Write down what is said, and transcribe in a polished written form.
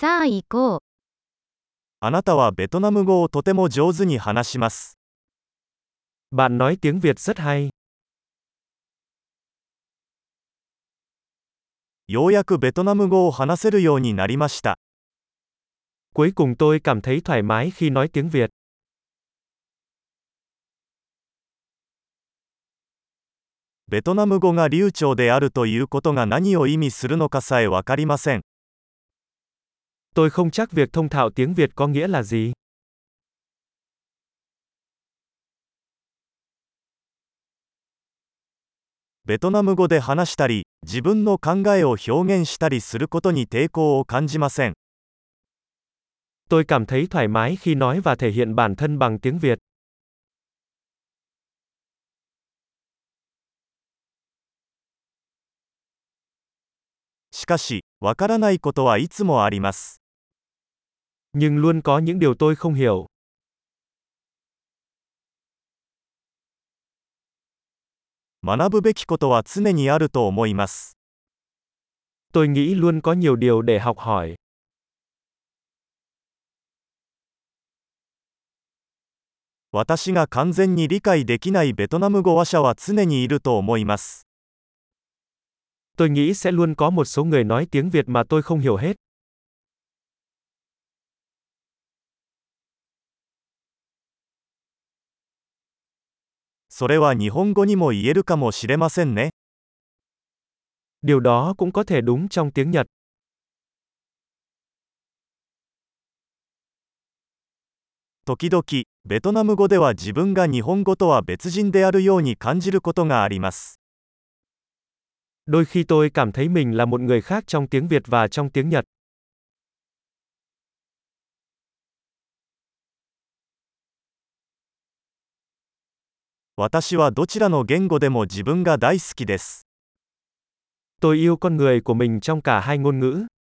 さあ行こう。あなたはベトナム語をとても上手に話します。Bạn nói tiếng Việt rất hay。ようやくベトナム語を話せるようになりました。Cuối cùng tôi cảm thấy thoải mái khi nói tiếng Việt。ベトナム語が流暢であるということが何を意味するのかさえわかりません。Tôi không chắc việc thông thạo tiếng Việt có nghĩa là gì。ベトナム語で話したり、自分の考えを表現したりすることに抵抗を感じません。Tôi cảm thấy thoải mái khi nói và thể hiện bản thân bằng tiếng Việt。しかし、わからないことはいつもあります。Nhưng luôn có những điều tôi không hiểu。学ぶべきことは常にあると思います。Tôi nghĩ luôn có nhiều điều để học hỏi。私が完全に理解できないベトナム語話者は常にいると思います。Tôi nghĩ sẽ luôn có một số người nói tiếng Việt mà tôi không hiểu hết. Điều đó cũng có thể đúng trong tiếng Nhật. Đôi khi, Việt Nam ngữ thì mình là người Nhật to là biệt nhân để ở như cảm giác có thể. Đôi khi tôi cảm thấy mình là một người khác trong tiếng Việt và trong tiếng Nhật. Tôi yêu con người của mình trong cả hai ngôn ngữ.